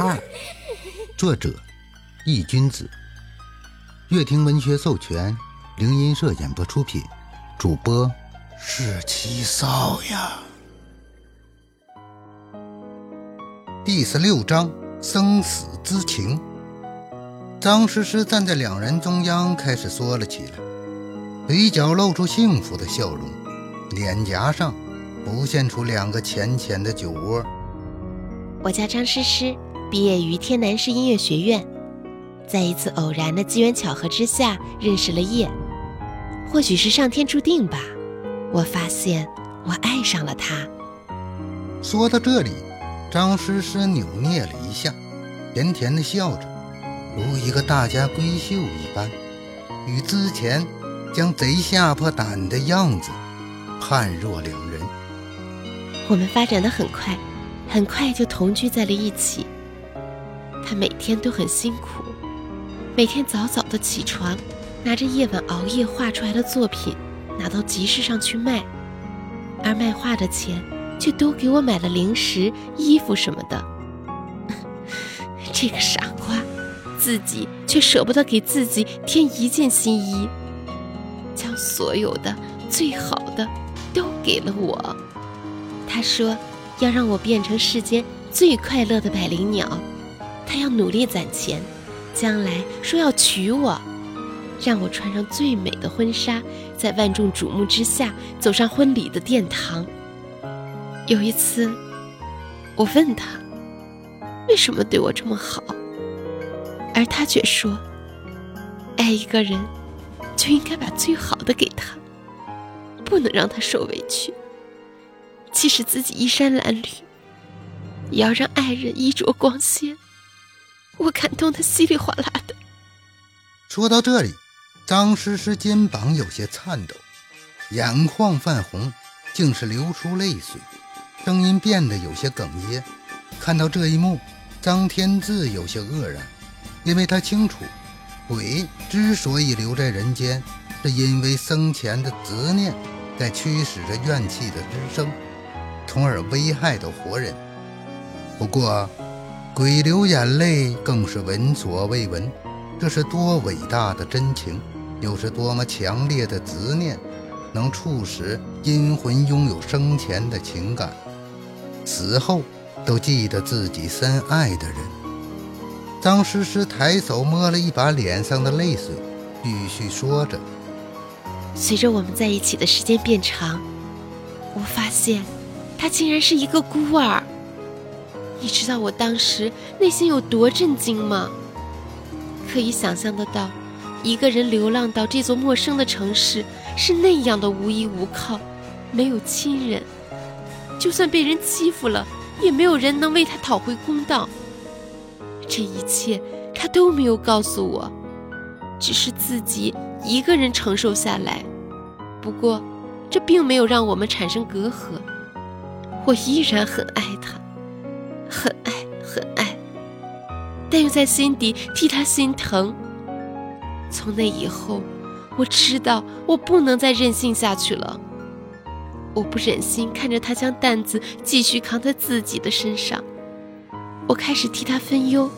二》，作者易君子，乐亭文学授权，灵音社演播出品，主播是七嫂呀。第16章，生死之情。张诗诗站在两人中央，开始说了起来，嘴角露出幸福的笑容，脸颊上浮现出2个浅浅的酒窝。我叫张诗诗，毕业于天南市音乐学院，在一次偶然的机缘巧合之下认识了叶，或许是上天注定吧，我发现我爱上了他。说到这里，张诗诗扭捏了一下，甜甜地笑着，如一个大家闺秀一般，与之前将贼吓破胆的样子判若两人。我们发展得很快，很快就同居在了一起。他每天都很辛苦，每天早早的起床，拿着夜晚熬夜画出来的作品拿到集市上去卖，而卖画的钱却都给我买了零食、衣服什么的。这个傻瓜，自己却舍不得给自己添一件新衣，将所有的最好的都给了我。他说要让我变成世间最快乐的百灵鸟，他要努力攒钱，将来说要娶我，让我穿上最美的婚纱，在万众瞩目之下走上婚礼的殿堂。有一次我问他为什么对我这么好，而他却说，爱一个人就应该把最好的给他，不能让他受委屈，即使自己衣衫褴褛，也要让爱人衣着光鲜。我感动得稀里哗啦的。说到这里，张诗诗肩膀有些颤抖，眼眶泛红，竟是流出泪水，声音变得有些哽咽。看到这一幕，张天志有些愕然，因为他清楚，鬼之所以留在人间，是因为生前的执念在驱使着怨气的滋生，从而危害到活人。不过鬼流眼泪更是闻所未闻，这是多伟大的真情，又是多么强烈的执念，能促使阴魂拥有生前的情感，死后都记得自己深爱的人。张诗诗抬手摸了一把脸上的泪水，继续说着，随着我们在一起的时间变长，我发现他竟然是一个孤儿。你知道我当时内心有多震惊吗？可以想象得到，一个人流浪到这座陌生的城市是那样的无依无靠，没有亲人，就算被人欺负了，也没有人能为他讨回公道。这一切他都没有告诉我，只是自己一个人承受下来。不过这并没有让我们产生隔阂，我依然很爱他，很爱很爱，但又在心底替他心疼。从那以后，我知道我不能再任性下去了，我不忍心看着他将担子继续扛在自己的身上，我开始替他分忧。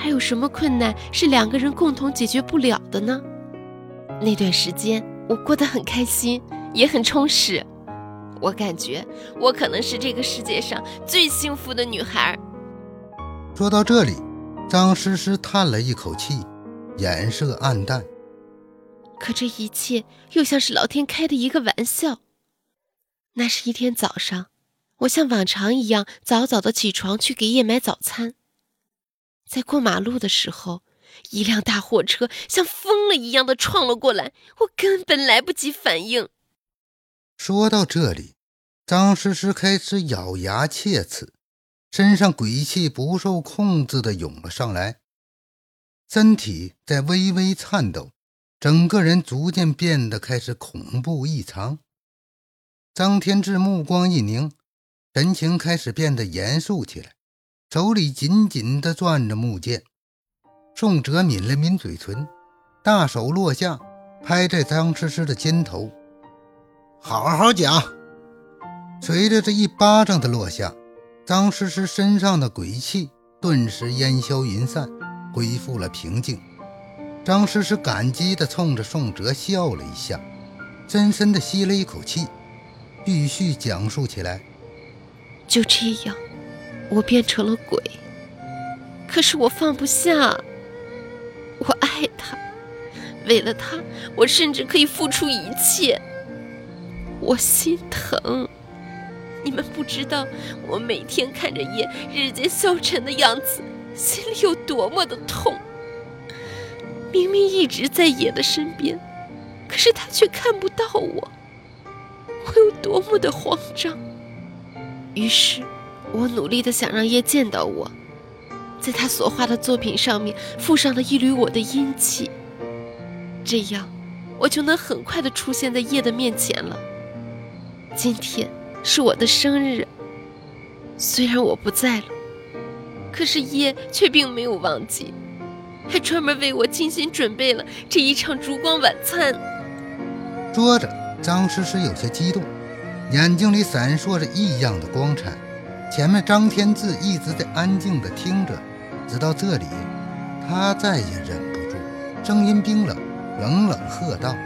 还有什么困难是2个人共同解决不了的呢？那段时间我过得很开心，也很充实，我感觉我可能是这个世界上最幸福的女孩。说到这里，张诗诗叹了一口气，颜色暗淡。可这一切又像是老天开的一个玩笑。那是一天早上，我像往常一样早早的起床去给叶买早餐，在过马路的时候，一辆大货车像疯了一样的撞了过来，我根本来不及反应。说到这里，张诗诗开始咬牙切齿，身上鬼气不受控制地涌了上来，身体在微微颤抖，整个人逐渐变得开始恐怖异常。张天志目光一凝，神情开始变得严肃起来，手里紧紧地攥着木剑。宋哲抿了抿嘴唇，大手落下，拍在张诗诗的肩头，好好讲。随着这一巴掌的落下，张诗诗身上的鬼气顿时烟消云散，恢复了平静。张诗诗感激地冲着宋哲笑了一下，深深地吸了一口气，继续讲述起来。就这样，我变成了鬼，可是我放不下，我爱他，为了他，我甚至可以付出一切。我心疼，你们不知道，我每天看着夜日渐消沉的样子，心里有多么的痛。明明一直在夜的身边，可是他却看不到我，我有多么的慌张。于是我努力地想让叶见到我，在他所画的作品上面附上了一缕我的阴气，这样我就能很快地出现在叶的面前了。今天是我的生日，虽然我不在了，可是叶却并没有忘记，还专门为我精心准备了这一场烛光晚餐。说着，张诗诗有些激动，眼睛里闪烁着异样的光彩。前面张天志一直在安静地听着，直到这里，他再也忍不住，声音冰冷，冷冷喝道：“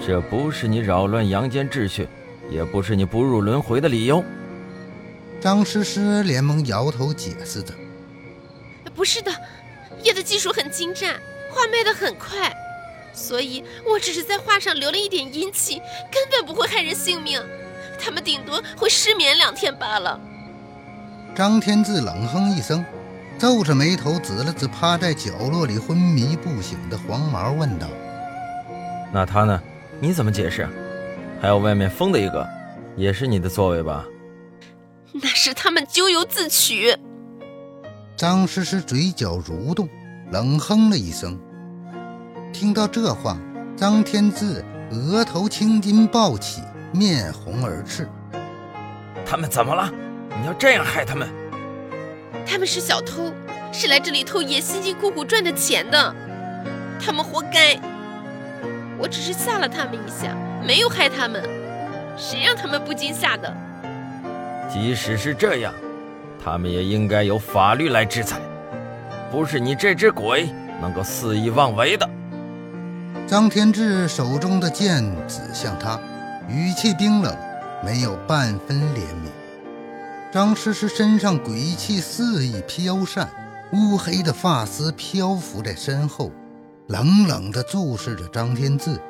这不是你扰乱阳间秩序，也不是你不入轮回的理由。”张诗诗连忙摇头解释着：“不是的，叶的技术很精湛，画卖得很快，所以我只是在画上留了一点阴气，根本不会害人性命，他们顶多会失眠2天罢了。”张天志冷哼一声，皱着眉头指了指趴在角落里昏迷不醒的黄毛，问道：“那他呢？你怎么解释？还有外面封的一个，也是你的作为吧？”“那是他们咎由自取。”张诗诗嘴角蠕动，冷哼了一声。听到这话，张天志额头青筋暴起，面红耳赤。“他们怎么了？你要这样害他们？”“他们是小偷，是来这里偷爷辛辛苦苦赚的钱的，他们活该。我只是吓了他们一下，没有害他们，谁让他们不惊吓的？”“即使是这样，他们也应该由法律来制裁，不是你这只鬼能够肆意妄为的。”张天志手中的剑指向他，语气冰冷，没有半分怜悯。张诗诗身上鬼气肆意飘散，乌黑的发丝漂浮在身后，冷冷地注视着张天志。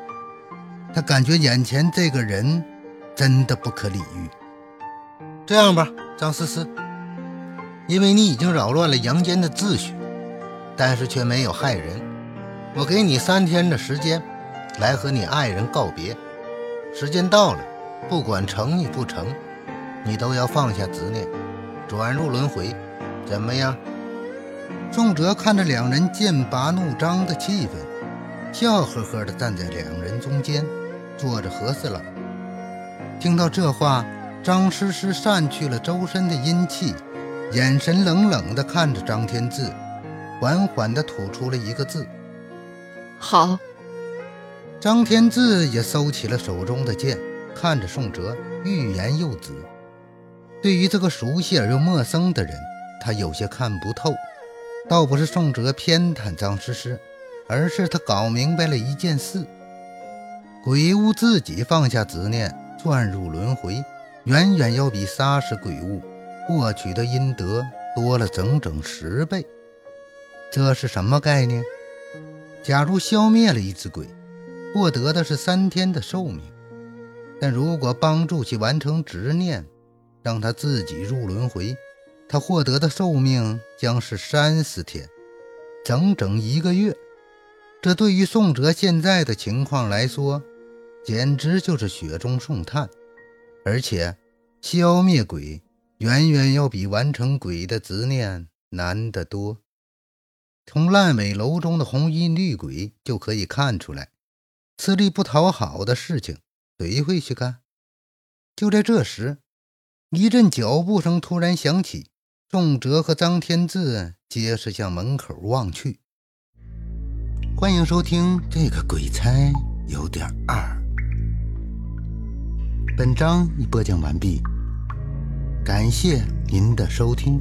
他感觉眼前这个人真的不可理喻。“这样吧，张诗诗，因为你已经扰乱了阳间的秩序，但是却没有害人，我给你3天的时间来和你爱人告别。时间到了，不管成与不成，你都要放下执念，转入轮回，怎么样？”宋哲看着两人剑拔弩张的气氛，笑呵呵地站在两人中间，做着和事佬。听到这话，张诗诗散去了周身的阴气，眼神冷冷地看着张天志，缓缓地吐出了一个字：“好。”张天志也收起了手中的剑，看着宋哲，欲言又止。对于这个熟悉而又陌生的人，他有些看不透。倒不是宋哲偏袒张诗诗，而是他搞明白了一件事：鬼物自己放下执念，转入轮回，远远要比杀死鬼物获取的阴德多了整整10倍。这是什么概念？假如消灭了一只鬼，获得的是3天的寿命，但如果帮助其完成执念，让他自己入轮回，他获得的寿命将是30天，整整1个月。这对于宋哲现在的情况来说，简直就是雪中送炭。而且消灭鬼远远要比完成鬼的执念难得多。从烂尾楼中的红衣女鬼就可以看出来，吃力不讨好的事情谁会去干？就在这时，一阵脚步声突然响起，宋哲和张天志皆是向门口望去。欢迎收听这个鬼差有点二，本章已播讲完毕，感谢您的收听。